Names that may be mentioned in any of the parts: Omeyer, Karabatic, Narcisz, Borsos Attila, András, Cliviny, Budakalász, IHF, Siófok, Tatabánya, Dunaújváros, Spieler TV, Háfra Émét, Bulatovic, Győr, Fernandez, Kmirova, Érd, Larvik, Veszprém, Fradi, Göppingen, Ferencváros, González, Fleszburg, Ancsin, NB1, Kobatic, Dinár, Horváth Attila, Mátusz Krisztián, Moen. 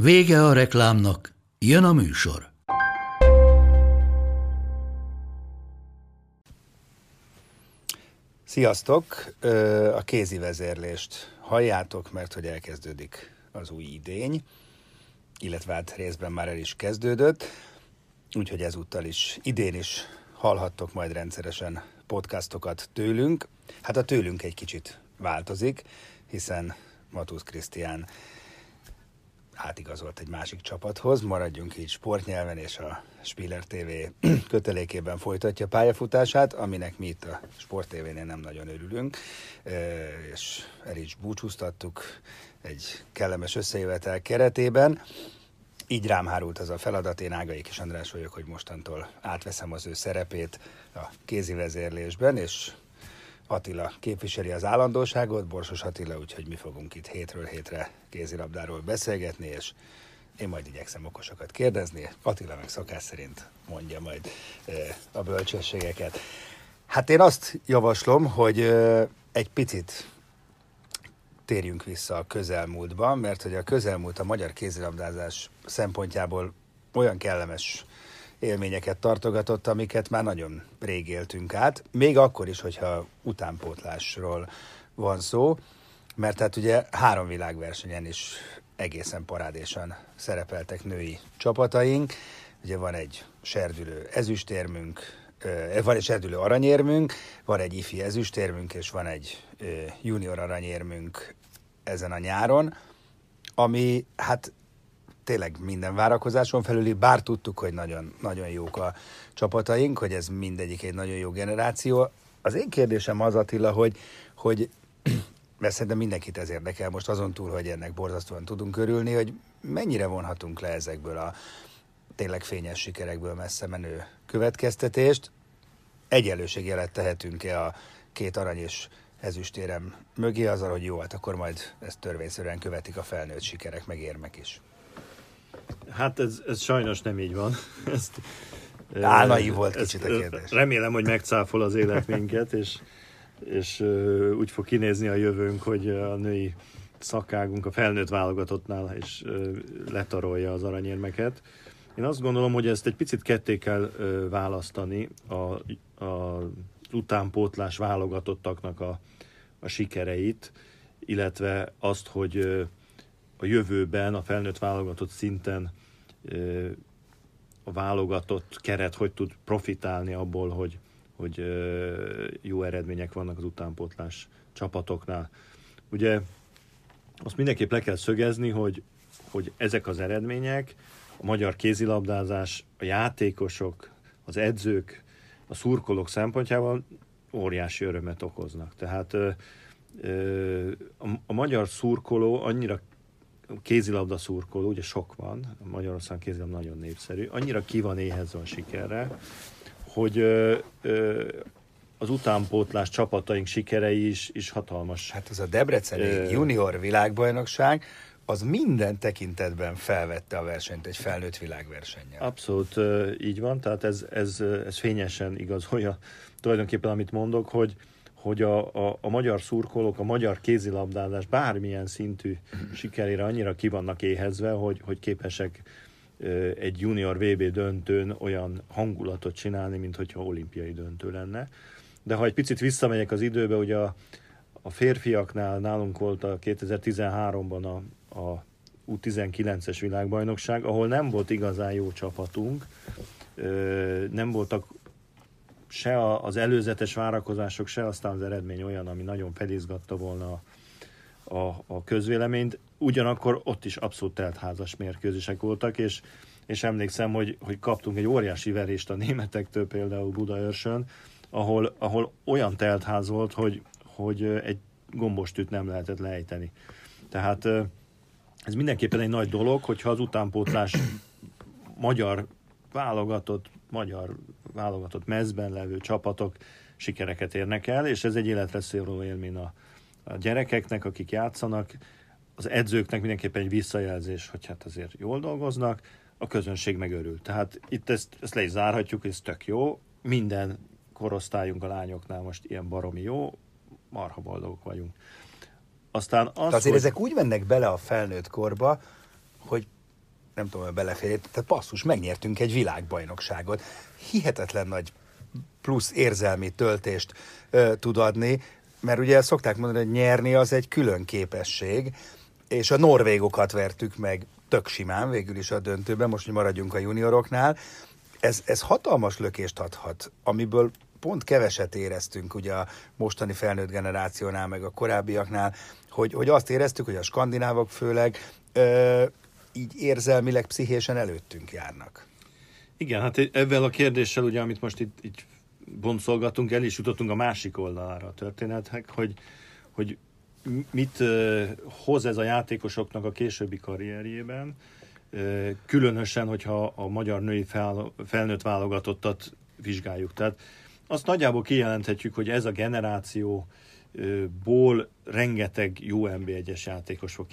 Vége a reklámnak, jön a műsor. Sziasztok! A kézi vezérlést halljátok, mert hogy elkezdődik az új idény, illetve hát részben már el is kezdődött, úgyhogy ezúttal is, idén is hallhattok majd rendszeresen podcastokat tőlünk. Hát a tőlünk egy kicsit változik, hiszen Mátusz Krisztián átigazolt egy másik csapathoz, maradjunk így sportnyelven, és a Spieler TV kötelékében folytatja pályafutását, aminek mi itt a Sport TV-nél nem nagyon örülünk, és el is búcsúztattuk egy kellemes összejövetel keretében. Így rám hárult az a feladat, én Ágai Kis András vagyok, hogy mostantól átveszem az ő szerepét a kézivezérlésben, és Attila képviseli az állandóságot, Borsos Attila, úgyhogy mi fogunk itt hétről hétre kézilabdáról beszélgetni, és én majd igyekszem okosokat kérdezni, Attila meg szokás szerint mondja majd a bölcsességeket. Hát én azt javaslom, hogy egy picit térjünk vissza a közelmúltba, mert hogy a közelmúlt a magyar kézilabdázás szempontjából olyan kellemes élményeket tartogatott, amiket már nagyon rég éltünk át, még akkor is, hogyha utánpótlásról van szó, mert hát ugye 3 világversenyen is egészen parádésan szerepeltek női csapataink, ugye van egy serdülő ezüstérmünk, van egy serdülő aranyérmünk, van egy ifi ezüstérmünk, és van egy junior aranyérmünk ezen a nyáron, ami hát tényleg minden várakozáson felüli, bár tudtuk, hogy nagyon jók a csapataink, hogy ez mindegyik egy nagyon jó generáció. Az én kérdésem az, Attila, hogy mert szerintem mindenkit ez érdekel most azon túl, hogy ennek borzasztóan tudunk örülni, hogy mennyire vonhatunk le ezekből a tényleg fényes sikerekből messze menő következtetést. Egyenlőségjelet tehetünk-e a 2 arany és ezüstérem mögé azzal, hogy jó, hát akkor majd ezt törvényszerűen követik a felnőtt sikerek, meg érmek is. Hát ez sajnos nem így van. Állai volt kicsit a kérdés. Remélem, hogy megcáfol az élet minket, és úgy fog kinézni a jövőnk, hogy a női szakágunk a felnőtt válogatottnál is letarolja az aranyérmeket. Én azt gondolom, hogy ezt egy picit ketté kell választani az utánpótlás válogatottaknak a sikereit, illetve azt, hogy a jövőben a felnőtt válogatott szinten a válogatott keret hogy tud profitálni abból, hogy jó eredmények vannak az utánpótlás csapatoknál. Ugye azt mindenképp le kell szögezni, hogy ezek az eredmények, a magyar kézilabdázás, a játékosok, az edzők, a szurkolók szempontjával óriási örömet okoznak. Tehát a magyar szurkoló annyira kézilabda szurkoló, ugye sok van, Magyarországon kézilabda nagyon népszerű, annyira ki van éhezve a sikerre, hogy az utánpótlás csapataink sikerei is hatalmas. Hát az a debreceni junior világbajnokság, az minden tekintetben felvette a versenyt egy felnőtt világversennyel. Abszolút így van, tehát ez fényesen igazolja tulajdonképpen, amit mondok, hogy a magyar szurkolók, a magyar kézilabdázás bármilyen szintű sikerére annyira ki vannak éhezve, hogy képesek egy junior VB döntőn olyan hangulatot csinálni, mint hogyha olimpiai döntő lenne. De ha egy picit visszamegyek az időbe, ugye a férfiaknál nálunk volt a 2013-ban a U19-es világbajnokság, ahol nem volt igazán jó csapatunk, nem voltak se az előzetes várakozások, se aztán az eredmény olyan, ami nagyon felizgatta volna a közvéleményt. Ugyanakkor ott is abszolút teltházas mérkőzések voltak, és emlékszem, hogy kaptunk egy óriási verést a németektől például Budaörsön, ahol olyan teltház volt, hogy egy gombostűt nem lehetett lejteni. Tehát ez mindenképpen egy nagy dolog, hogyha az utánpótlás magyar válogatott mezben levő csapatok sikereket érnek el, és ez egy életre szóló élmény a gyerekeknek, akik játszanak, az edzőknek mindenképpen egy visszajelzés, hogy hát azért jól dolgoznak, a közönség megörül. Tehát itt ezt le is zárhatjuk, ez tök jó. Minden korosztályunk a lányoknál most ilyen baromi jó, marha boldogok vagyunk. Aztán azért ezek úgy mennek bele a felnőtt korba, hogy nem tudom, hogy belefér, tehát basszus, megnyertünk egy világbajnokságot. Hihetetlen nagy plusz érzelmi töltést tud adni, mert ugye szokták mondani, hogy nyerni az egy külön képesség, és a norvégokat vertük meg tök simán, végül is a döntőben, most, hogy maradjunk a junioroknál. Ez hatalmas lökést adhat, amiből pont keveset éreztünk ugye a mostani felnőtt generációnál, meg a korábbiaknál, hogy azt éreztük, hogy a skandinávok főleg így érzelmileg, pszichésen előttünk járnak. Igen, hát ezzel a kérdéssel, ugye, amit most itt boncolgatunk, el is jutottunk a másik oldalára a történetnek, hogy mit hoz ez a játékosoknak a későbbi karrierjében, különösen, hogyha a magyar női felnőtt válogatottat vizsgáljuk. Tehát azt nagyjából kijelenthetjük, hogy ez a generációból rengeteg jó NB1-es játékos fog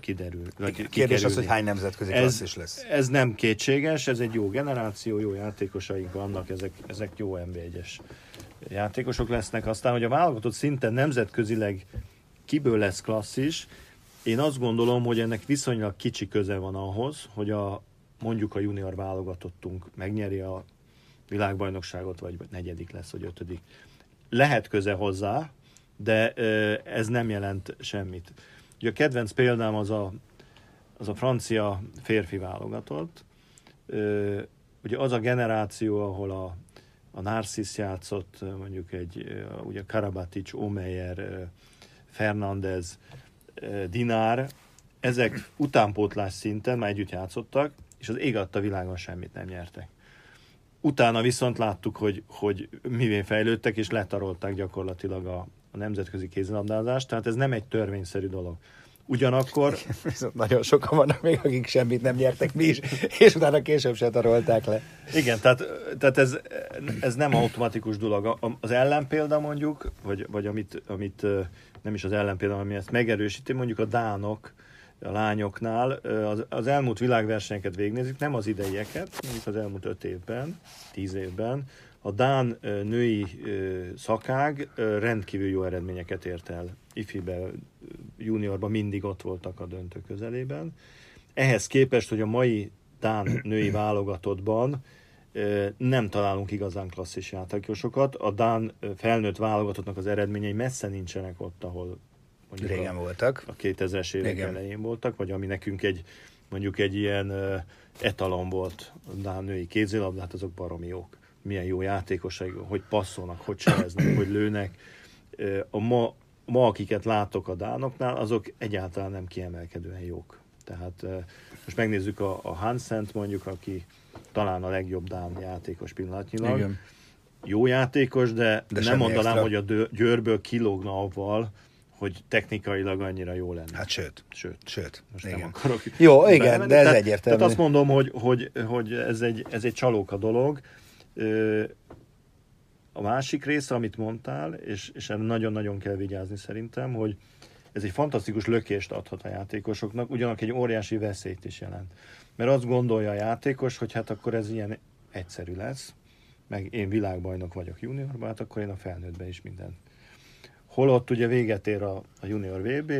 kiderülni. Kérdés az, hogy hány nemzetközi klassz is lesz. Ez nem kétséges, ez egy jó generáció, jó játékosaink vannak, ezek jó NB1-es játékosok lesznek. Aztán, hogy a válogatott szinten nemzetközileg kiből lesz klasszis, én azt gondolom, hogy ennek viszonylag kicsi köze van ahhoz, hogy mondjuk a junior válogatottunk megnyeri a világbajnokságot, vagy negyedik lesz, vagy ötödik. Lehet köze hozzá, de ez nem jelent semmit. Ugye a kedvenc példám az a francia férfi válogatott. Ugye az a generáció, ahol a Narcisz játszott, mondjuk ugye Karabatic, Omeyer, Fernandez, Dinár, ezek utánpótlás szinten már együtt játszottak, és az ég adta világon semmit nem nyertek. Utána viszont láttuk, hogy mivé fejlődtek, és letarolták gyakorlatilag a nemzetközi kézilabdázást, tehát ez nem egy törvényszerű dolog. Ugyanakkor... Viszont nagyon sokan vannak még, akik semmit nem nyertek, mi is, és utána később se tarolták le. Igen, tehát ez nem automatikus dolog. Az ellenpélda mondjuk, vagy amit nem is az ellenpélda, ami ezt megerősíti, mondjuk a dánok, a lányoknál, az elmúlt világversenyeket végignézik, nem az ideieket, mint az elmúlt 5 évben, 10 évben, a dán női szakág rendkívül jó eredményeket ért el. Ifiben, juniorban mindig ott voltak a döntő közelében. Ehhez képest, hogy a mai dán női válogatottban nem találunk igazán klasszis játékosokat. A dán felnőtt válogatottnak az eredményei messze nincsenek ott, ahol régen voltak. A 2000-es évek elején voltak, vagy ami nekünk mondjuk egy ilyen etalon volt, dán női kézilabdát, azok baromi jók. Milyen jó játékosaik, hogy passzolnak, hogy cseleznek, hogy lőnek. Ma, akiket látok a dánoknál, azok egyáltalán nem kiemelkedően jók. Tehát most megnézzük a Hansent mondjuk, aki talán a legjobb dán játékos pillanatnyilag. Igen. Jó játékos, de nem mondanám, extra. Hogy a Győrből kilógna avval, hogy technikailag annyira jó lenne. Hát sőt. Most igen. Nem akarok. Jó, igen, bemenni. De ez egyértelmű. Tehát azt mondom, hogy ez egy csalóka dolog. A másik része, amit mondtál, és erre nagyon-nagyon kell vigyázni szerintem, hogy ez egy fantasztikus lökést adhat a játékosoknak, ugyanakkor egy óriási veszélyt is jelent. Mert azt gondolja a játékos, hogy hát akkor ez ilyen egyszerű lesz, meg én világbajnok vagyok juniorban, hát akkor én a felnőttben is minden. Holott ugye véget ér a junior VB,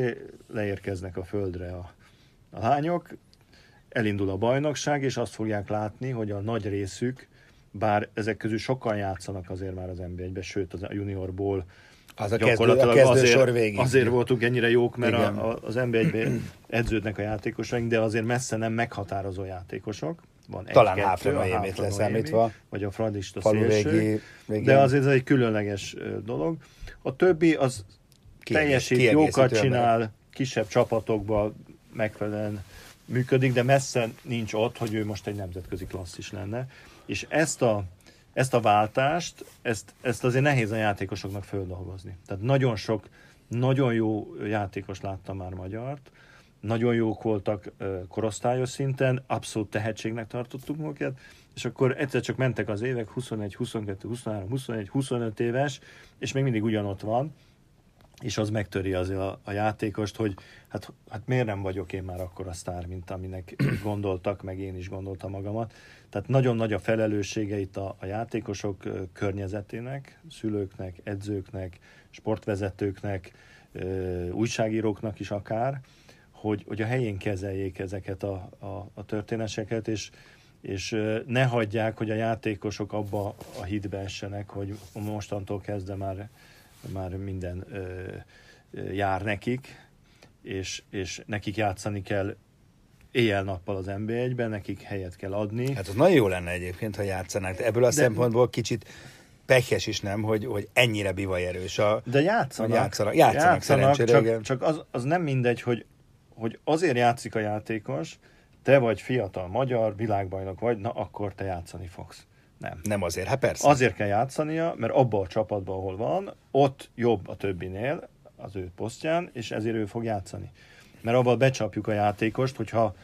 leérkeznek a földre a lányok, elindul a bajnokság, és azt fogják látni, hogy a nagy részük, bár ezek közül sokan játszanak azért már az NB1-ben, sőt a juniorból az gyakorlatilag azért voltunk ennyire jók, mert az NB1-ben edződnek a játékosaink, de azért messze nem meghatározó játékosok. Van talán háfra émét leszámítva. Vagy a fradista szélső. De azért ez egy különleges dolog. A többi az teljesít, jókat csinál, kisebb csapatokban megfelelően működik, de messze nincs ott, hogy ő most egy nemzetközi klasszis lenne. És ezt a váltást, ezt azért nehéz a játékosoknak földolgozni. Tehát nagyon sok, nagyon jó játékos láttam már magyart, nagyon jók voltak korosztályos szinten, abszolút tehetségnek tartottuk őket, és akkor egyszer csak mentek az évek, 21, 22, 23, 21, 25 éves, és még mindig ugyanott van, és az megtöri azért a játékost, hogy hát miért nem vagyok én már akkora sztár, mint aminek gondoltak, meg én is gondoltam magamat. Tehát nagyon nagy a felelőssége itt a játékosok környezetének, szülőknek, edzőknek, sportvezetőknek, újságíróknak is akár, hogy a helyén kezeljék ezeket a történéseket, és ne hagyják, hogy a játékosok abba a hitbe essenek, hogy mostantól kezdve már minden jár nekik, és nekik játszani kell éjjel-nappal az NB1-ben, nekik helyet kell adni. Hát az nagyon jó lenne egyébként, ha játszanak. Ebből a szempontból kicsit pekhes is nem, hogy ennyire bivaj erős. De játszanak szerencsére. Csak az nem mindegy, hogy azért játszik a játékos, te vagy fiatal magyar, világbajnok vagy, na akkor te játszani fogsz. Nem azért, hát persze. Azért kell játszania, mert abban a csapatban, ahol van, ott jobb a többinél, az ő posztján, és ezért ő fog játszani. Mert abban becsapjuk a játékost, hogyha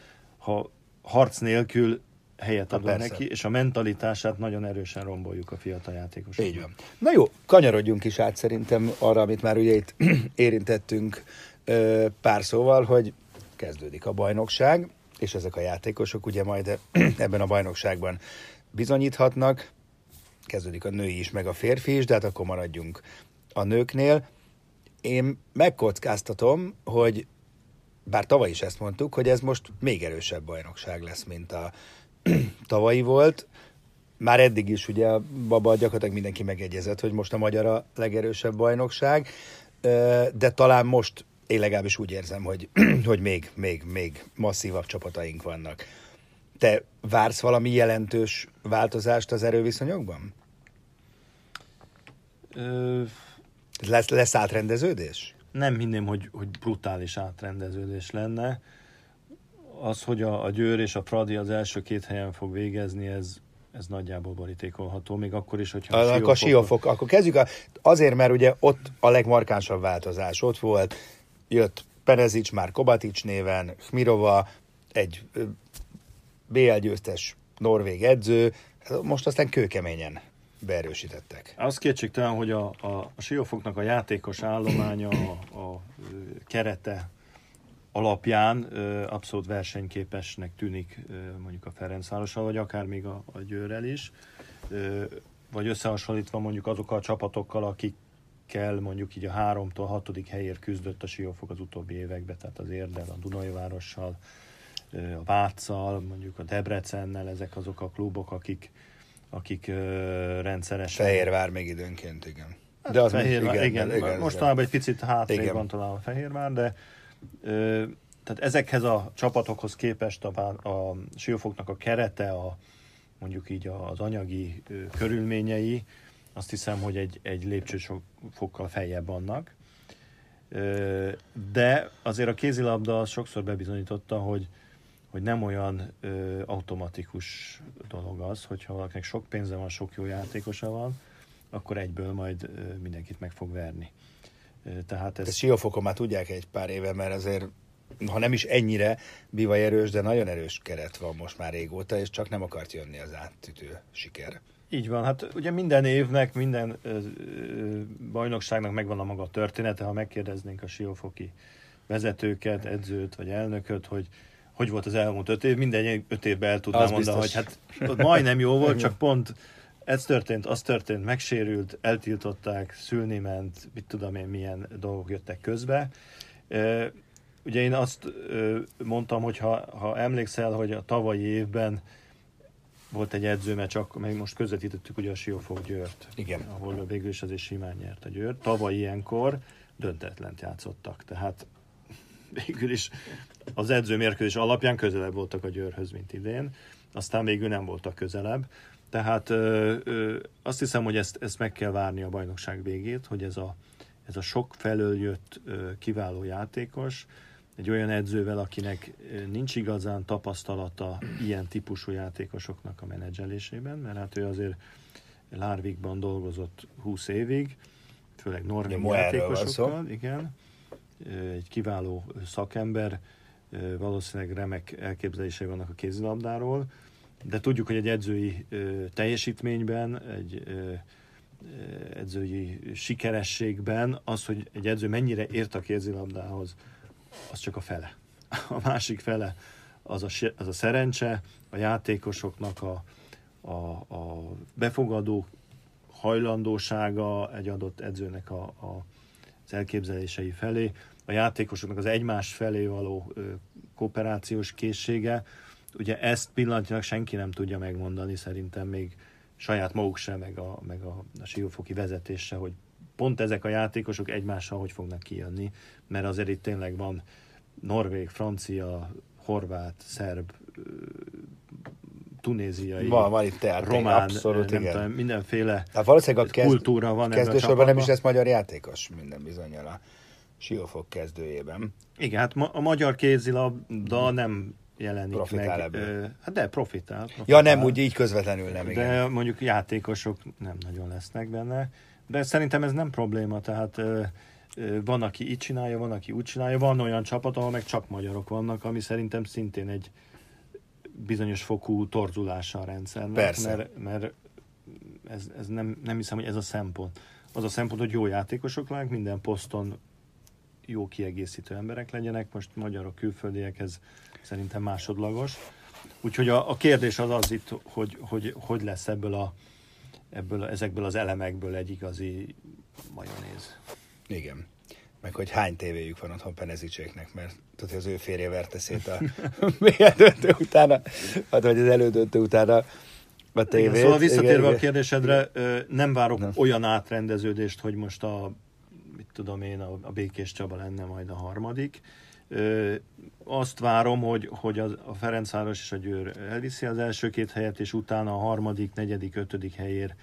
harc nélkül helyet adunk neki, és a mentalitását nagyon erősen romboljuk a fiatal játékosokban. Így van. Na jó, kanyarodjunk is át szerintem arra, amit már ugye itt érintettünk pár szóval, hogy kezdődik a bajnokság, és ezek a játékosok ugye majd ebben a bajnokságban bizonyíthatnak, kezdődik a női is, meg a férfi is, de hát akkor maradjunk a nőknél. Én megkockáztatom, hogy bár tavaly is ezt mondtuk, hogy ez most még erősebb bajnokság lesz, mint a tavalyi volt. Már eddig is ugye abban gyakorlatilag mindenki megegyezett, hogy most a magyar a legerősebb bajnokság, de talán most én legalábbis úgy érzem, hogy még masszívabb csapataink vannak. Te vársz valami jelentős változást az erőviszonyokban? Lesz átrendeződés? Nem hinném, hogy brutális átrendeződés lenne. Az, hogy a Győr és a Fradi az első két helyen fog végezni, ez nagyjából borítékolható, még akkor is, hogyha a Siófok. Akkor kezdjük, azért, mert ugye ott a legmarkánsabb változás ott volt, jött Perezics, már Kobatic néven, Kmirova, egy BL győztes norvég edző, most aztán kőkeményen beerősítettek. Az kétségtelen, hogy a Siófoknak a játékos állománya, a kerete alapján abszolút versenyképesnek tűnik mondjuk a Ferencvárossal, vagy akár még a Győrrel is, vagy összehasonlítva mondjuk azokkal a csapatokkal, akikkel mondjuk így a 3-től 6. helyért küzdött a Siófok az utóbbi években, tehát az Érddel, a Dunaújvárossal, a Váccal, mondjuk a Debrecennel, ezek azok a klubok, akik rendszeresen... Fehérvár még időnként, igen. Hát de az Fehérvár, igen. Mostanában egy picit hátrébb van talán a Fehérvár, de tehát ezekhez a csapatokhoz képest a Siófoknak a kerete, mondjuk így az anyagi körülményei, azt hiszem, hogy egy lépcsőfokkal feljebb vannak. De azért a kézilabda sokszor bebizonyította, hogy nem olyan automatikus dolog az, hogyha valakinek sok pénze van, sok jó játékosa van, akkor egyből majd mindenkit meg fog verni. Tehát ez Siófokon már tudják egy pár éve, mert azért, ha nem is ennyire bivaj erős, de nagyon erős keret van most már régóta, és csak nem akart jönni az átütő siker. Így van, hát ugye minden évnek, minden bajnokságnak megvan a maga története, ha megkérdeznénk a siófoki vezetőket, edzőt vagy elnököt, hogy volt az elmúlt 5 év, minden 5 évben el tudnám mondani, hogy hát majdnem jó volt, csak pont ez történt, az történt, megsérült, eltiltották, szülni ment, mit tudom én, milyen dolgok jöttek közbe. Ugye én azt mondtam, hogy ha emlékszel, hogy a tavalyi évben volt egy edző, mert meg most közvetítettük ugye a Siófok Győrt, ahol végül is azért simán nyert a Győr. Tavaly ilyenkor döntetlent játszottak, tehát végül is az edző mérkőzés alapján közelebb voltak a Győrhöz, mint idén, aztán végül nem voltak közelebb. Tehát azt hiszem, hogy ezt meg kell várni a bajnokság végét, hogy ez a sok felől jött kiváló játékos, egy olyan edzővel, akinek nincs igazán tapasztalata ilyen típusú játékosoknak a menedzselésében, mert hát ő azért Larvikban dolgozott 20 évig, főleg norvég játékosokkal, igen, egy kiváló szakember, valószínűleg remek elképzelései vannak a kézilabdáról, de tudjuk, hogy egy edzői teljesítményben, egy edzői sikerességben az, hogy egy edző mennyire ért a kézilabdához, az csak a fele. A másik fele az a szerencse, a játékosoknak a befogadó hajlandósága egy adott edzőnek az elképzelései felé, a játékosoknak az egymás felé való kooperációs készsége. Ugye ezt pillanatnyilag senki nem tudja megmondani, szerintem még saját maguk sem, meg a siófoki vezetés se, hogy pont ezek a játékosok egymással hogy fognak kijönni, mert azért itt tényleg van norvég, francia, horvát, szerb, tunéziai, van itt román, abszolút, nem tudom, mindenféle kultúra van ebben a csapatban. Nem is lesz magyar játékos minden bizonnyal a siófok kezdőjében. Igen, hát a magyar kézilabda nem jelenik profitál meg. Ebből. Hát de profitál. Ja nem, úgy így közvetlenül nem. Igen. De mondjuk játékosok nem nagyon lesznek benne. De szerintem ez nem probléma, tehát van, aki így csinálja, van, aki úgy csinálja. Van olyan csapat, ahol meg csak magyarok vannak, ami szerintem szintén egy bizonyos fokú torzulása a rendszernek. Persze. Mert ez nem hiszem, hogy ez a szempont. Az a szempont, hogy jó játékosok lánk, minden poszton jó kiegészítő emberek legyenek. Most magyarok, külföldiek, ez szerintem másodlagos. Úgyhogy a kérdés az itt, hogy lesz ezekből az elemekből egy igazi majonéz. Igen. Meg hogy hány tévéjük van otthon Perezicséknek, mert tudod, hogy az ő férje verte szét a döntő utána, vagy az elődöntő utána a tévét. Igen, szóval visszatérve a kérdésedre, nem várok olyan átrendeződést, hogy most a Békés Csaba lenne majd a harmadik. Azt várom, hogy a Ferencváros és a Győr elviszi az első két helyet, és utána a harmadik, negyedik, ötödik helyér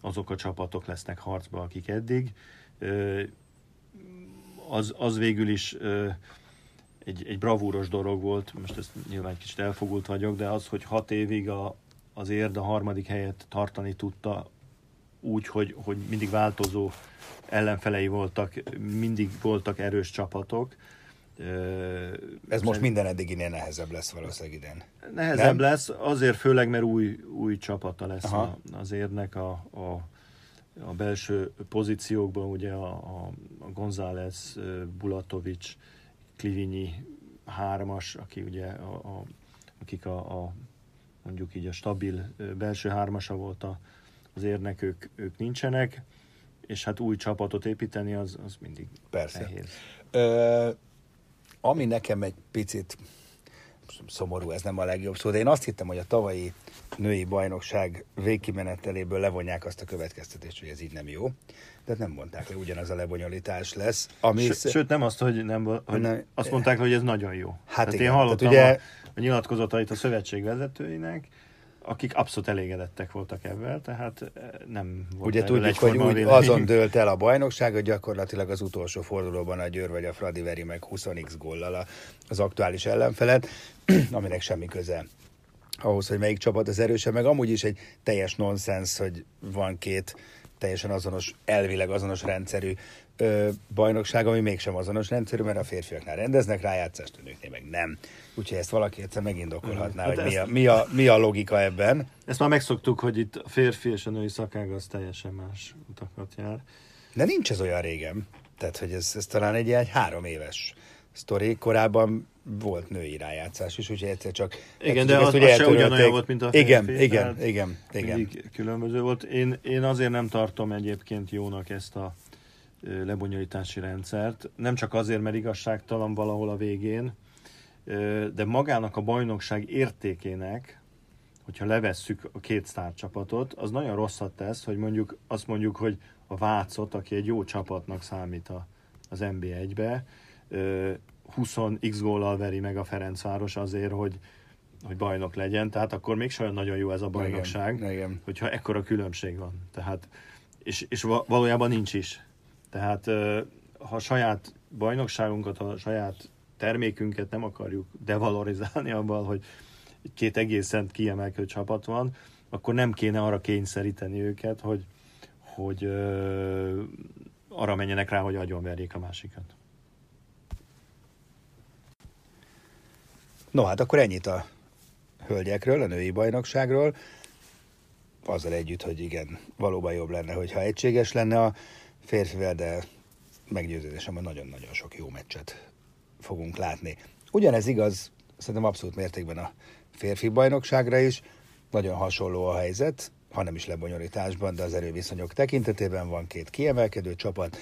azok a csapatok lesznek harcba, akik eddig. Az végül is egy bravúros dolog volt, most ezt nyilván egy kicsit elfogult vagyok, de az, hogy 6 évig az Érd a harmadik helyet tartani tudta úgy, hogy mindig változó ellenfelei voltak, mindig voltak erős csapatok. Ez most minden eddiginél nehezebb lesz valószínűleg idén. Nehezebb nem? Lesz, azért főleg, mert új csapata lesz az Érdnek a belső pozíciókban, ugye a González, Bulatovic, Cliviny hármas, aki ugye akik mondjuk így a stabil belső hármasa volt az Érnek, ők nincsenek, és hát új csapatot építeni az mindig nehéz. Ami nekem egy picit szomorú, ez nem a legjobb szó, de én azt hittem, hogy a tavalyi női bajnokság végkimeneteléből levonják azt a következtetést, hogy ez így nem jó. De nem mondták, hogy ugyanaz a lebonyolítás lesz. Ami sőt, nem azt, hogy nem, hogy nem. Azt mondták, hogy ez nagyon jó. Hát igen, én hallottam a nyilatkozatait a szövetség vezetőinek, akik abszolút elégedettek voltak ebben, tehát nem volt. Ugye tudjuk, hogy úgy azon dőlt el a bajnokság, hogy gyakorlatilag az utolsó fordulóban a Győr vagy a Fradi veri meg 20x góllal az aktuális ellenfelet, aminek semmi köze ahhoz, hogy melyik csapat az erősebb, meg amúgy is egy teljes nonsens, hogy van két teljesen azonos, elvileg azonos rendszerű bajnokság, ami mégsem azonos rendszerű, mert a férfiaknál rendeznek rájátszást, a nőknél meg nem. Úgyhogy ezt valaki egyszer megindokolhatná, hogy mi a logika ebben. Ezt már megszoktuk, hogy itt a férfi és a női szakág az teljesen más utakat jár. De nincs ez olyan régen. Tehát, hogy ez talán egy ilyen 3 éves sztori. Korábban volt női rájátszás is, úgyhogy egyszer csak... Igen, de az se ugyanolyan volt, mint a férfi. Igen. Mindig különböző volt. Én azért nem tartom egyébként jónak ezt a lebonyolítási rendszert. Nem csak azért, mert igazságtalan valahol a végén, de magának a bajnokság értékének, hogyha levesszük a két sztárcsapatot, az nagyon rosszat tesz, hogy mondjuk azt mondjuk, hogy a Vácot, aki egy jó csapatnak számít az NB1-be, 20x góllal veri meg a Ferencváros azért, hogy bajnok legyen. Tehát akkor mégsem olyan nagyon jó ez a bajnokság, igen. Hogyha ekkora különbség van. Tehát, és valójában nincs is. Tehát ha saját bajnokságunkat, ha saját termékünket nem akarjuk devalorizálni abban, hogy két egészen kiemelkedő csapat van, akkor nem kéne arra kényszeríteni őket, hogy arra menjenek rá, hogy agyonverjék a másikat. No hát akkor ennyit a hölgyekről, a női bajnokságról. Azzal együtt, hogy igen, valóban jobb lenne, hogyha egységes lenne a férfivel, de meggyőződésem, hogy nagyon-nagyon sok jó meccset fogunk látni. Ugyanez igaz, szerintem abszolút mértékben a férfi bajnokságra is. Nagyon hasonló a helyzet, ha nem is lebonyolításban, de az erőviszonyok tekintetében van két kiemelkedő csapat,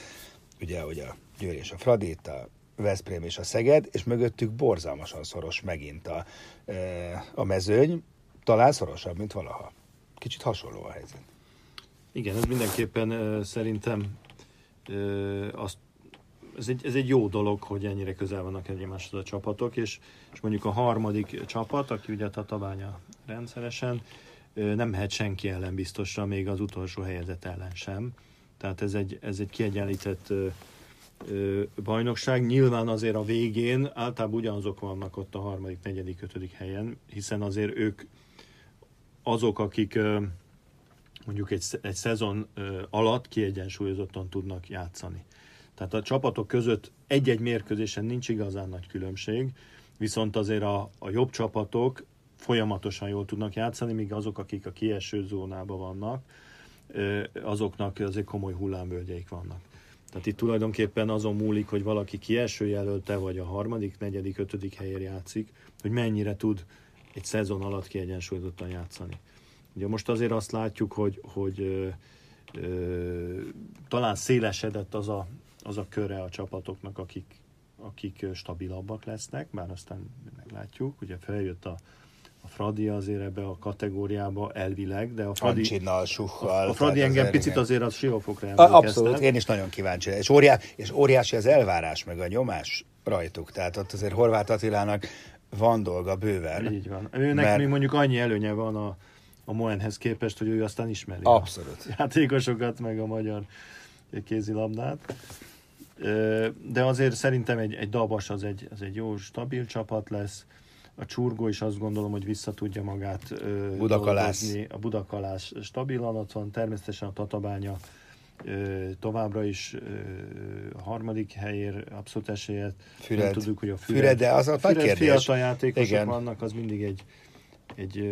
ugye, hogy a Győr és a Fradi, a Veszprém és a Szeged, és mögöttük borzalmasan szoros megint a mezőny, talán szorosabb, mint valaha. Kicsit hasonló a helyzet. Igen, ez mindenképpen szerintem ez egy jó dolog, hogy ennyire közel vannak egymáshoz a csapatok, és mondjuk a harmadik csapat, aki ugye Tatabánya rendszeresen, nem mehet senki ellen biztosra, még az utolsó helyezett ellen sem. Tehát ez egy kiegyenlített bajnokság. Nyilván azért a végén általában ugyanazok vannak ott a harmadik, negyedik, ötödik helyen, hiszen azért ők azok, akik mondjuk egy szezon alatt kiegyensúlyozottan tudnak játszani. Tehát a csapatok között egy-egy mérkőzésen nincs igazán nagy különbség, viszont azért a jobb csapatok folyamatosan jól tudnak játszani, míg azok, akik a kieső zónában vannak, azoknak azért komoly hullámvölgyeik vannak. Tehát itt tulajdonképpen azon múlik, hogy valaki kieső jelölte, vagy a harmadik, negyedik, ötödik helyen játszik, hogy mennyire tud egy szezon alatt kiegyensúlyozottan játszani. Ugye most azért azt látjuk, hogy talán szélesedett az a köre a csapatoknak, akik stabilabbak lesznek, bár aztán meglátjuk. Ugye feljött a Fradi azért ebbe a kategóriába elvileg, de a Fradi... Ancsinnal, Suchval... A Fradi engem az picit azért a siófokra emlékeztet. Abszolút, én is nagyon kíváncsi. És óriási az elvárás, meg a nyomás rajtuk. Tehát ott azért Horváth Attilának van dolga bőven. Így van. Őnek még mondjuk annyi előnye van a Moenhez képest, hogy ő aztán ismeri abszolút a játékosokat, meg a magyar kézilabdát. De azért szerintem egy Dabas az egy jó, stabil csapat lesz. A Csurgó is azt gondolom, hogy vissza tudja magát dolgozni. A Budakalász stabilan ott van, természetesen a Tatabánya továbbra is a harmadik helyért abszolút esélyet. Nem tudjuk, hogy a Füred, de az a Füred fiatal játékosok igen vannak, az mindig egy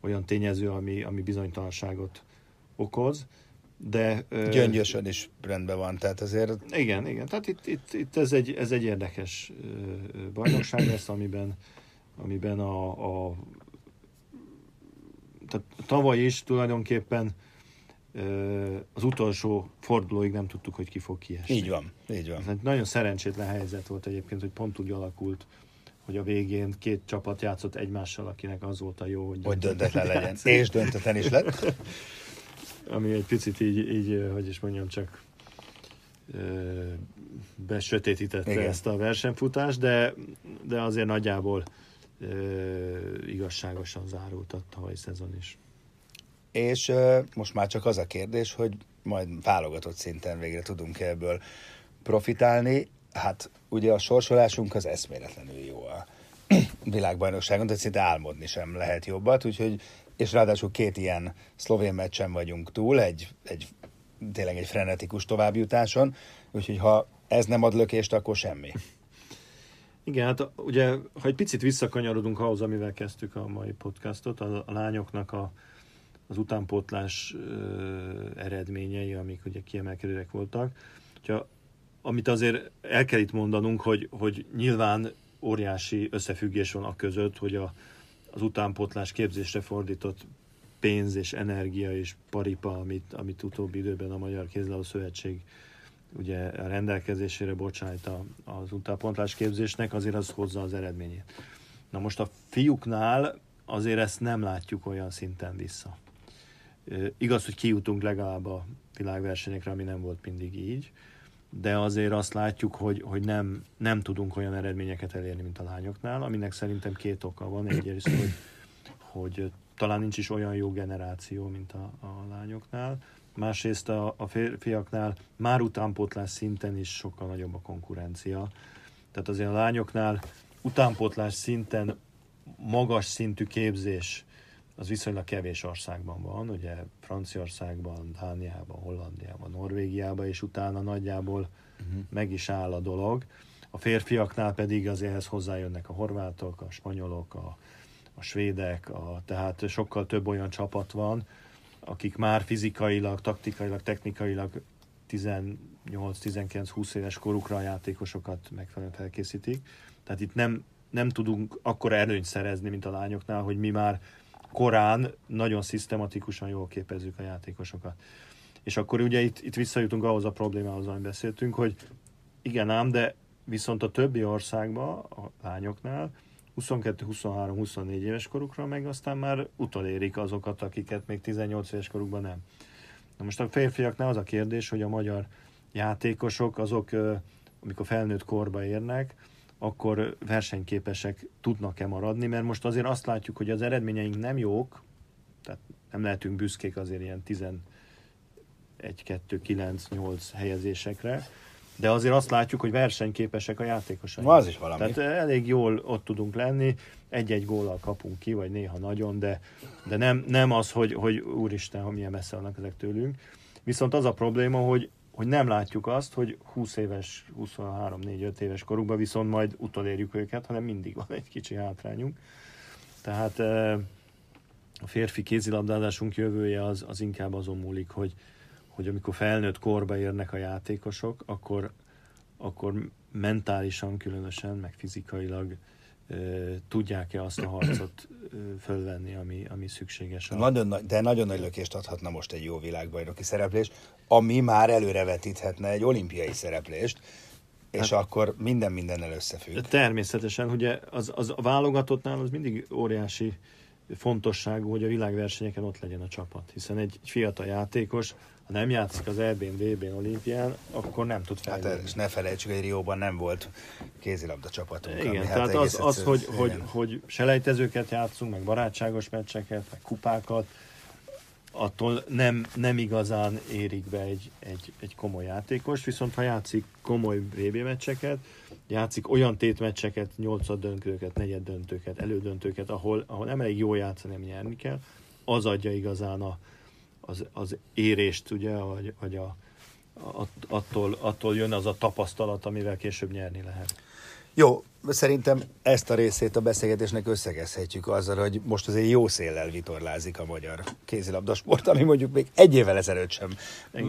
olyan tényező, ami bizonytalanságot okoz. De gyöngyösen is rendben van, tehát azért... Igen, tehát itt ez egy érdekes bajnokság lesz, amiben a tehát tavaly is tulajdonképpen az utolsó fordulóig nem tudtuk, hogy ki fog kiesni. Így van. Tehát nagyon szerencsétlen helyzet volt egyébként, hogy pont úgy alakult, hogy a végén két csapat játszott egymással, akinek az volt a jó, hogy döntetlen legyen. És döntetlen is lett. Ami egy picit így hogy is mondjam, csak besötétítette igen ezt a versenyfutást, de azért nagyjából igazságosan zárult a tavalyi szezon is. És most már csak az a kérdés, hogy majd válogatott szinten végre tudunk ebből profitálni. Hát ugye a sorsolásunk az eszméletlenül jó a világbajnokságon, tehát szinte álmodni sem lehet jobbat, úgyhogy és ráadásul két ilyen szlovén meccsen vagyunk túl, tényleg egy frenetikus továbbjutáson, úgyhogy ha ez nem ad lökést, akkor semmi. Igen, hát ugye, ha egy picit visszakanyarodunk ahhoz, amivel kezdtük a mai podcastot, a lányoknak az utánpótlás eredményei, amik ugye kiemelkedőek voltak. Úgyhogy, amit azért el kell itt mondanunk, hogy nyilván óriási összefüggés van a között, hogy az utánpótlás képzésre fordított pénz és energia és paripa, amit utóbbi időben a Magyar Kézilabda Szövetség ugye a rendelkezésére bocsájt az utánpótlás képzésnek, azért az hozza az eredményét. Na most a fiúknál azért ezt nem látjuk olyan szinten vissza. Igaz, hogy kijutunk legalább a világversenyekre, ami nem volt mindig így, de azért azt látjuk, hogy nem tudunk olyan eredményeket elérni, mint a lányoknál, aminek szerintem két oka van. Egyrészt, hogy talán nincs is olyan jó generáció, mint a lányoknál. Másrészt a férfiaknál már utánpótlás szinten is sokkal nagyobb a konkurencia. Tehát azért a lányoknál utánpótlás szinten magas szintű képzés az viszonylag kevés országban van, ugye Franciaországban, Dániában, Hollandiában, Norvégiában, és utána nagyjából meg is áll a dolog. A férfiaknál pedig azért ehhez hozzájönnek a horvátok, a spanyolok, a svédek, tehát sokkal több olyan csapat van, akik már fizikailag, taktikailag, technikailag 18-19-20 éves korukra a játékosokat megfelelően felkészítik. Tehát itt nem tudunk akkora erőnyt szerezni, mint a lányoknál, hogy mi már korán nagyon szisztematikusan jól képezzük a játékosokat. És akkor ugye itt visszajutunk ahhoz a problémához, amit beszéltünk, hogy igen ám, de viszont a többi országban, a lányoknál 22-23-24 éves korukra meg aztán már utolérik azokat, akiket még 18 éves korukban nem. Na most a férfiaknál az a kérdés, hogy a magyar játékosok azok, amikor felnőtt korba érnek, akkor versenyképesek tudnak-e maradni, mert most azért azt látjuk, hogy az eredményeink nem jók, tehát nem lehetünk büszkék azért ilyen 11-2-9-8 helyezésekre, de azért azt látjuk, hogy versenyképesek a játékosaink. Az is valami. Tehát elég jól ott tudunk lenni, egy-egy góllal kapunk ki, vagy néha nagyon, de nem az, hogy úristen, milyen messze vannak ezek tőlünk. Viszont az a probléma, hogy nem látjuk azt, hogy 20 éves, 23-4-5 éves korukban viszont majd utolérjük őket, hanem mindig van egy kicsi hátrányunk. Tehát a férfi kézilabdázásunk jövője az inkább azon múlik, hogy amikor felnőtt korba érnek a játékosok, akkor mentálisan különösen, meg fizikailag tudják-e azt a harcot fölvenni, ami szükséges. De nagyon nagy lökést adhatna most egy jó világbajnoki szereplés, ami már előrevetíthetne egy olimpiai szereplést, és hát, akkor mindennel összefügg. Természetesen, ugye az a válogatottnál az mindig óriási fontosságú, hogy a világversenyeken ott legyen a csapat, hiszen egy fiatal játékos, ha nem játszik az EB-n, VB-n, olimpián, akkor nem tud fejlődni. Hát, és ne felejtsük, hogy Rióban nem volt kézilabda csapatunk. Igen, ami, tehát az hogy selejtezőket játszunk, meg barátságos meccseket, meg kupákat, attól nem igazán érik be egy komoly játékos, viszont ha játszik komoly VB meccseket, játszik olyan tétmeccseket, 8-döntőket, 4-döntőket, elődöntőket, ahol nem elég jól játszani, nem nyerni kell, az adja igazán az érést, ugye, vagy attól jön az a tapasztalat, amivel később nyerni lehet. Jó, szerintem ezt a részét a beszélgetésnek összegezhetjük azzal, hogy most azért jó széllel vitorlázik a magyar kézilabdasport, ami mondjuk még egy évvel ezelőtt sem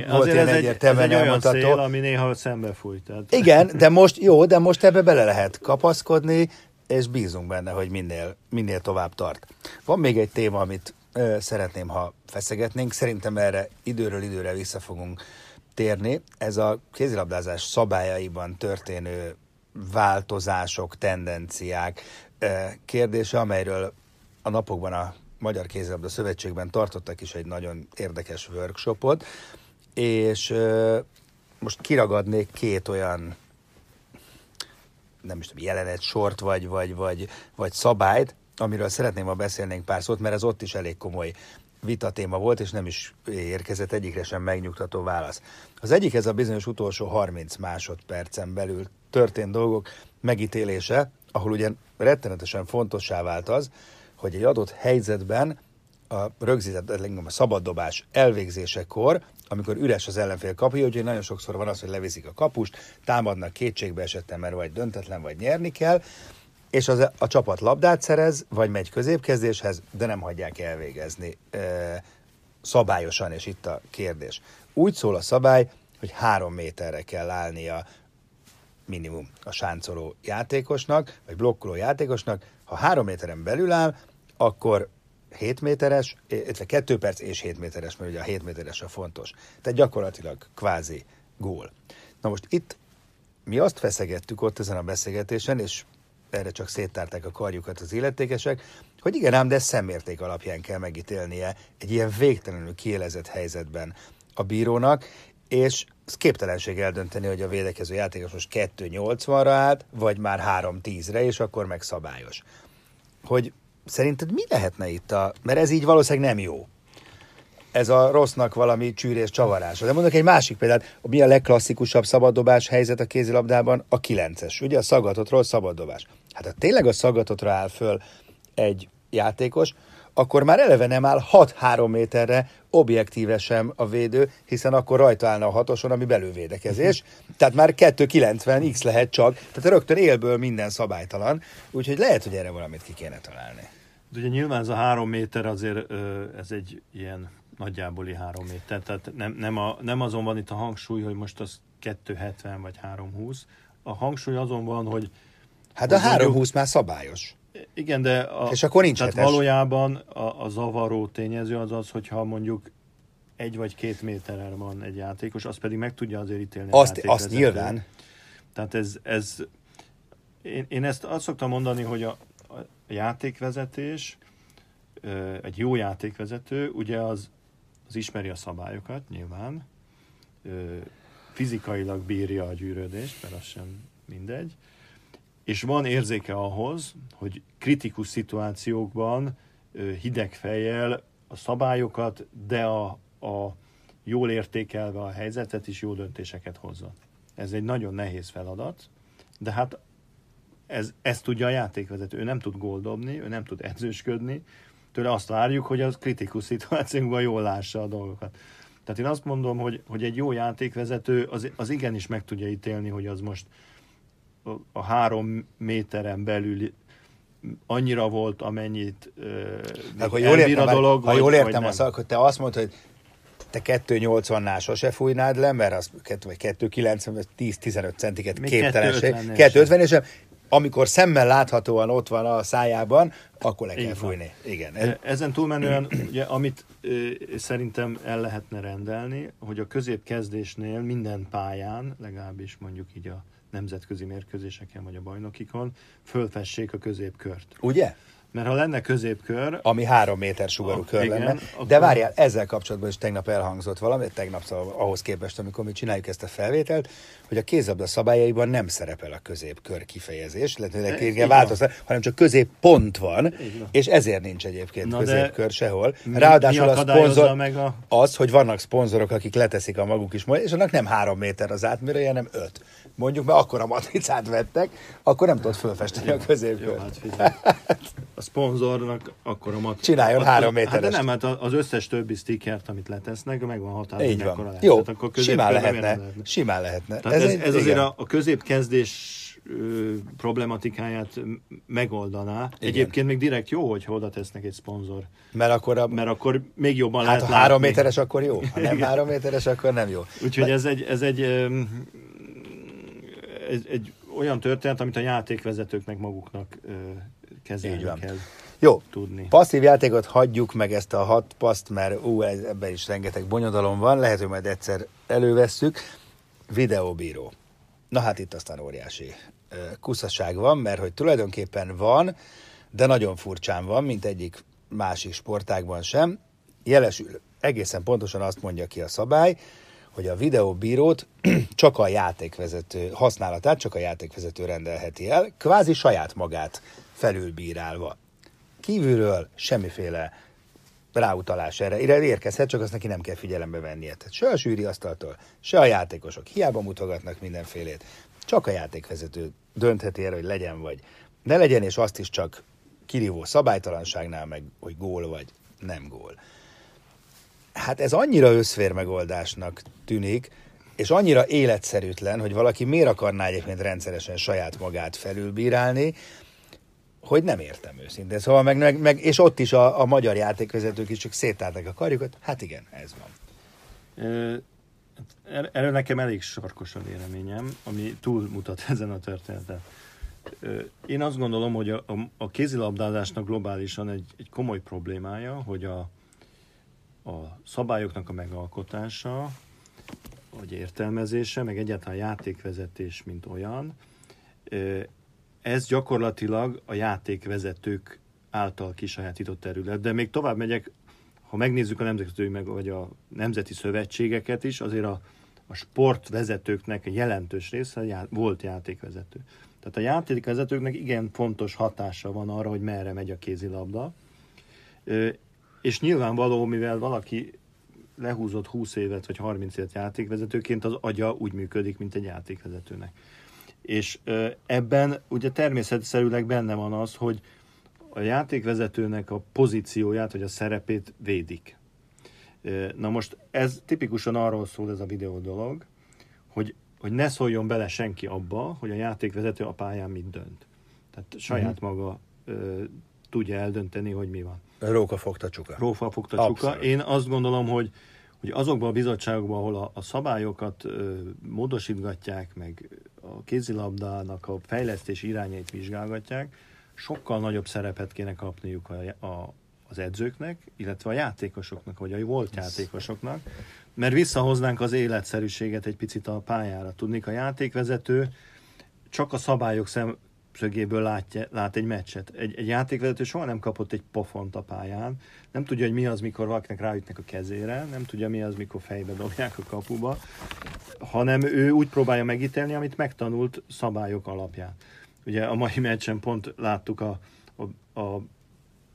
volt ilyen egyértelműen elmutató. Szél, ami néha szembefúj. Tehát... Igen, de most ebbe bele lehet kapaszkodni, és bízunk benne, hogy minél tovább tart. Van még egy téma, amit szeretném, ha feszegetnénk. Szerintem erre időről időre vissza fogunk térni. Ez a kézilabdázás szabályaiban történő változások, tendenciák kérdése, amelyről a napokban a Magyar Kézilabda Szövetségben tartottak is egy nagyon érdekes workshopot, és most kiragadnék két olyan, nem is tudom, jelenet, sort vagy szabályt, amiről szeretném, ha beszélnénk pár szót, mert ez ott is elég komoly vitatéma volt, és nem is érkezett egyikre sem megnyugtató válasz. Az egyik ez a bizonyos utolsó 30 másodpercen belül történt dolgok megítélése, ahol ugyan rettenetesen fontossá vált az, hogy egy adott helyzetben a rögzített, a szabaddobás elvégzésekor, amikor üres az ellenfél kapuja, ugye nagyon sokszor van az, hogy leviszik a kapust, támadnak kétségbe esetten, mert vagy döntetlen, vagy nyerni kell, és a csapat labdát szerez, vagy megy középkezdéshez, de nem hagyják elvégezni szabályosan, és itt a kérdés. Úgy szól a szabály, hogy 3 méterre kell állnia minimum a sáncoló játékosnak, vagy blokkoló játékosnak. Ha 3 méteren belül áll, akkor 7 méteres, illetve 2 perc és 7 méteres, mert ugye a 7 méteres a fontos. Tehát gyakorlatilag kvázi gól. Na most itt mi azt feszegettük ott ezen a beszélgetésen, és erre csak széttárták a karjukat az illetékesek, hogy igen ám, de szemérték alapján kell megítélnie egy ilyen végtelenül kiélezett helyzetben a bírónak, és képtelenség eldönteni, hogy a védekező játékos most 2-80-ra állt, vagy már 3-10-re, és akkor meg szabályos. Hogy szerinted mi lehetne itt mert ez így valószínűleg nem jó. Ez a rossznak valami csűrés csavarása. De mondok egy másik példát, mi a legklasszikusabb szabaddobás helyzet a kézilabdában? A 9-es, ugye a szaggatottról szabaddobás. Hát ha tényleg a szaggatottra áll föl egy játékos, akkor már eleve nem áll 6-3 méterre objektíve sem a védő, hiszen akkor rajta állna a hatoson, ami belővédekezés. Tehát már 2,90 x lehet csak, tehát rögtön élből minden szabálytalan, úgyhogy lehet, hogy erre valamit ki kéne találni. De ugye nyilván ez a 3 méter azért ez egy ilyen nagyjáboli 3 méter, tehát nem azon van itt a hangsúly, hogy most az 2,70 vagy 3,20. A hangsúly azon van, hogy... Hát a 3,20 már szabályos. Igen, de és akkor nincs tehát hetes. Valójában a zavaró tényező az az, hogyha mondjuk 1 vagy 2 méterrel van egy játékos, az pedig meg tudja azért ítélni azt nyilván. Tehát én ezt azt szoktam mondani, hogy a játékvezetés, egy jó játékvezető, ugye az ismeri a szabályokat, nyilván, fizikailag bírja a gyűrődést, mert az sem mindegy, és van érzéke ahhoz, hogy kritikus szituációkban hideg fejjel a szabályokat, de a jól értékelve a helyzetet is jó döntéseket hozza. Ez egy nagyon nehéz feladat, de hát ezt tudja a játékvezető. Ő nem tud góldobni, ő nem tud edzősködni, tőle azt várjuk, hogy az kritikus szituációkban jól lássa a dolgokat. Tehát én azt mondom, hogy egy jó játékvezető az igenis meg tudja ítélni, hogy az most a 3 méteren belül annyira volt, amennyit elbír a dolog. Ha jól értem, akkor te azt mondod, hogy te 2,80-nál sose fújnád le, mert az 2,90, 10-15 centiket képtelenség. 2,50-nél sem. Amikor szemmel láthatóan ott van a szájában, akkor le kell fújni. Igen. Ezen túlmenően, ugye, amit szerintem el lehetne rendelni, hogy a középkezdésnél minden pályán, legalábbis mondjuk így a nemzetközi mérkőzéseken vagy a bajnokikon, fölfessék a középkört. Ugye? Mert ha lenne középkör... Ami 3 méter sugarú kör igen, lenne. Akkor... De várjál, ezzel kapcsolatban is tegnap elhangzott valami, tegnap ahhoz képest, amikor mi csináljuk ezt a felvételt, hogy a kézilabda szabályaiban nem szerepel a középkör kifejezés, hanem csak középpont van, és ezért nincs egyébként középkör sehol. Ráadásul a szponzor az, hogy vannak szponzorok, akik leteszik a maguk is, és annak nem 3 méter az átmérője, hanem 5. Mondjuk, mert akkor a matricát vettek, akkor nem tudod fölfesteni a középkört. Jó, hát a szponzornak akkor a matricát. Csináljon 3 méteres. Hát de nem, hát az összes többi stickert, amit letesznek, meg van határozva, mekkora lehet. Jó, hát simán lehetne. Tehát ez azért a középkezdés problematikáját megoldaná. Igen. Egyébként még direkt jó, hogy oda tesznek egy szponzor. Mert akkor még jobban lehet látni. Hát 3 méteres, akkor jó. Ha nem 3 méteres, akkor nem jó. Úgyhogy ez egy olyan történet, amit a játékvezetőknek maguknak kezelni kell. Jó, tudni. Passzív játékot hagyjuk meg, ezt a 6 paszt, mert ebben is rengeteg bonyodalom van, lehet, hogy majd egyszer elővesszük. Videóbíró. Na hát itt aztán óriási kuszaság van, mert hogy tulajdonképpen van, de nagyon furcsán van, mint egyik másik sportágban sem. Jelesül egészen pontosan azt mondja ki a szabály, hogy a videóbírót csak a játékvezető használatát, csak a játékvezető rendelheti el, kvázi saját magát felülbírálva. Kívülről semmiféle ráutalás erre érkezhet, csak azt neki nem kell figyelembe vennie. Tehát se a zsűri asztaltól, se a játékosok, hiába mutogatnak mindenfélét. Csak a játékvezető döntheti erre, hogy legyen vagy ne legyen, és azt is csak kirívó szabálytalanságnál, meg hogy gól vagy nem gól. Hát ez annyira összférmegoldásnak tűnik, és annyira életszerűtlen, hogy valaki miért akarná egyébként rendszeresen saját magát felülbírálni, hogy nem értem őszintén. Szóval és ott is a magyar játékvezetők is csak széttárták a karjukat. Hát igen, ez van. Erről nekem elég sarkos a véleményem, ami túlmutat ezen a történeten. Én azt gondolom, hogy a kézilabdázásnak globálisan egy komoly problémája, hogy a szabályoknak a megalkotása, vagy értelmezése, meg egyáltalán játékvezetés, mint olyan, ez gyakorlatilag a játékvezetők által kisajátított terület. De még tovább megyek, ha megnézzük a nemzetközi vagy a nemzeti szövetségeket is, azért a sportvezetőknek jelentős része volt játékvezető. Tehát a játékvezetőknek igen fontos hatása van arra, hogy merre megy a kézilabda. És nyilvánvaló, mivel valaki lehúzott 20 évet vagy 30 évet játékvezetőként, az agya úgy működik, mint egy játékvezetőnek. És ebben ugye természetszerűleg benne van az, hogy a játékvezetőnek a pozícióját, vagy a szerepét védik. Na most ez tipikusan arról szól ez a videó dolog, hogy ne szóljon bele senki abba, hogy a játékvezető a pályán mit dönt. Tehát saját maga tudja eldönteni, hogy mi van. Róka fogta csuka. Én azt gondolom, hogy azokban a bizottságokban, ahol a szabályokat módosítgatják, meg a kézilabdának a fejlesztési irányait vizsgálgatják, sokkal nagyobb szerepet kéne kapniuk az edzőknek, illetve a játékosoknak, vagy a volt játékosoknak, mert visszahoznánk az életszerűséget egy picit a pályára. Tudnék, a játékvezető csak a szabályok szemszögéből lát egy meccset. Egy játékvezető soha nem kapott egy pofont a pályán, nem tudja, hogy mi az, mikor valakinek ráütnek a kezére, nem tudja, mi az, mikor fejbe dobják a kapuba, hanem ő úgy próbálja megítélni, amit megtanult szabályok alapján. Ugye a mai meccsen pont láttuk a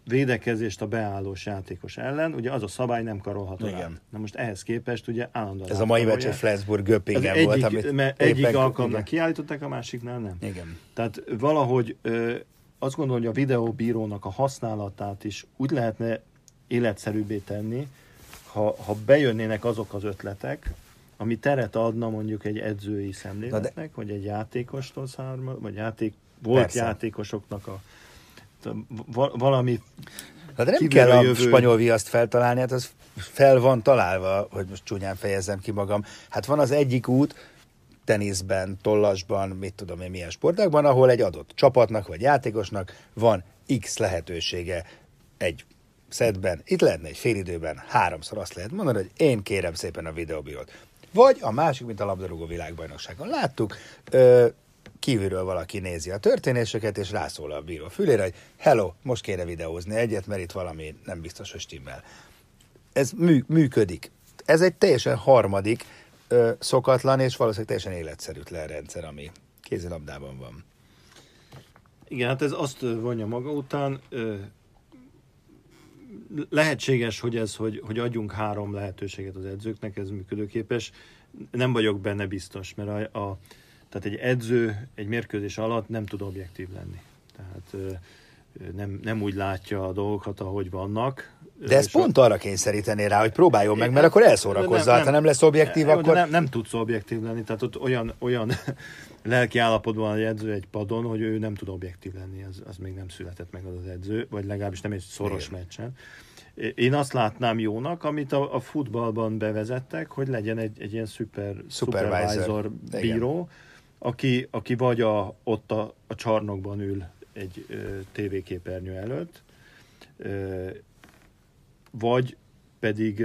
védekezést a beállós játékos ellen, ugye az a szabály nem karolható. Na most ehhez képest ugye állandóan... Ez a mai meccsen Fleszburg Göppingen volt, amit egyik alkalommal kiállították, a másiknál nem. Igen. Tehát valahogy azt gondolom, hogy a videóbírónak a használatát is úgy lehetne életszerűbbé tenni, ha bejönnének azok az ötletek, ami teret adna mondjuk egy edzői szemléletnek, vagy egy játékostól származó, vagy játékosoknak a valami. Hát nem kell a spanyol viaszt feltalálni, hát az fel van találva, hogy most csúnyán fejezzem ki magam. Hát van az egyik út, teniszben, tollasban, mit tudom én milyen sportákban, ahol egy adott csapatnak vagy játékosnak van X lehetősége egy szedben. Itt lehetne egy félidőben 3-szor azt lehet mondani, hogy én kérem szépen a videóbírót. Vagy a másik, mint a labdarúgó világbajnokságon. Láttuk, kívülről valaki nézi a történéseket, és rászól a bíró fülére, hogy hello, most kéne videózni egyet, mert itt valami nem biztos, hogy stimmel. Ez működik. Ez egy teljesen harmadik, szokatlan, és valószínűleg teljesen életszerűtlen rendszer, ami kézilabdában van. Igen, hát ez azt vonja maga után. Lehetséges, hogy adjunk 3 lehetőséget az edzőknek, ez működőképes. Nem vagyok benne biztos, mert tehát egy edző egy mérkőzés alatt nem tud objektív lenni. Tehát nem úgy látja a dolgokat, ahogy vannak. De ez pont arra kényszerítené rá, hogy próbáljon meg, mert akkor elszórakozzá, ha nem lesz objektív, akkor... Nem tudsz objektív lenni, tehát ott olyan lelki állapotban van egy edző egy padon, hogy ő nem tud objektív lenni, az még nem született meg az edző, vagy legalábbis nem egy szoros meccsen. Én azt látnám jónak, amit a futballban bevezettek, hogy legyen egy ilyen supervisor bíró, aki vagy ott a csarnokban ül egy tévéképernyő előtt, vagy pedig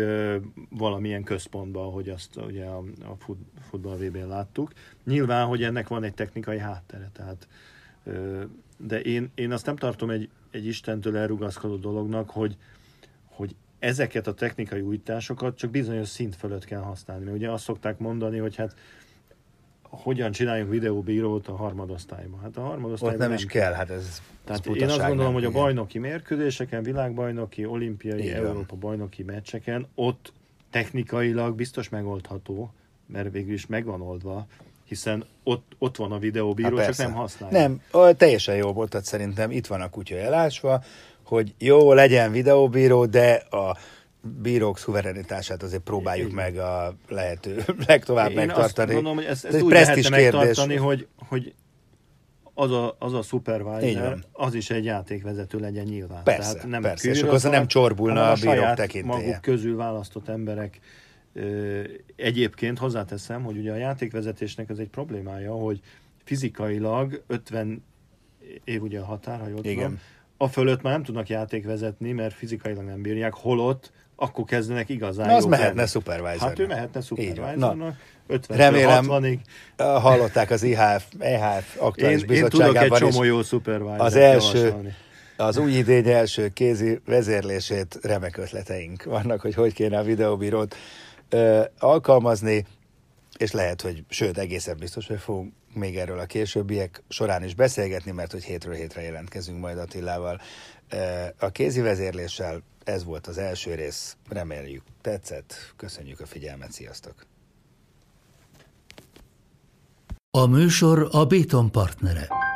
valamilyen központban, hogy azt ugye a futball VB-n láttuk. Nyilván, hogy ennek van egy technikai háttere, tehát, de én azt nem tartom egy Istentől elrugaszkodó dolognak, hogy ezeket a technikai újításokat csak bizonyos szint fölött kell használni. Mert ugye azt szokták mondani, hogy hát hogyan csináljunk videóbírót a harmadosztályban. Hát a harmadosztályban ott nem is kell, hát ez tehát én azt gondolom, hogy a bajnoki mérkőzéseken, világbajnoki, olimpiai, Európa-bajnoki meccseken ott technikailag biztos megoldható, mert végül is megvan oldva, hiszen ott van a videóbíró, csak nem használja. Nem, teljesen jó volt, tehát szerintem itt van a kutya elásva, hogy jó, legyen videóbíró, de a bírók szuverenitását azért próbáljuk meg a lehető legtovább megtartani. Én azt gondolom, hogy ez úgy lehetne megtartani, hogy az a szupervisor, az is egy játékvezető legyen nyilván. Persze, tehát nem persze. És akkor nem csorbulna a bírók tekintélye. Maguk közül választott emberek. Egyébként hozzáteszem, hogy ugye a játékvezetésnek ez egy problémája, hogy fizikailag 50 év ugye a határ, ha jól tudom, a fölött már nem tudnak játékvezetni, mert fizikailag nem bírják, holott akkor kezdenek igazán jó. Az mehetne szupervisornak. Hát ő mehetne szupervisornak. 50-60-ig. Hallották az IHF aktuális bizottságában. Én tudok egy csomó jó szupervisornak javasolni. Az új idény első kézi vezérlését remek ötleteink vannak, hogy kéne a videóbírót alkalmazni, és lehet, hogy sőt, egészen biztos, hogy fogunk még erről a későbbiek során is beszélgetni, mert hogy hétről hétre jelentkezünk majd Attilával a kézi vezérléssel. Ez volt az első rész, reméljük tetszett, köszönjük a figyelmet, sziasztok! A műsor a Béton partnere.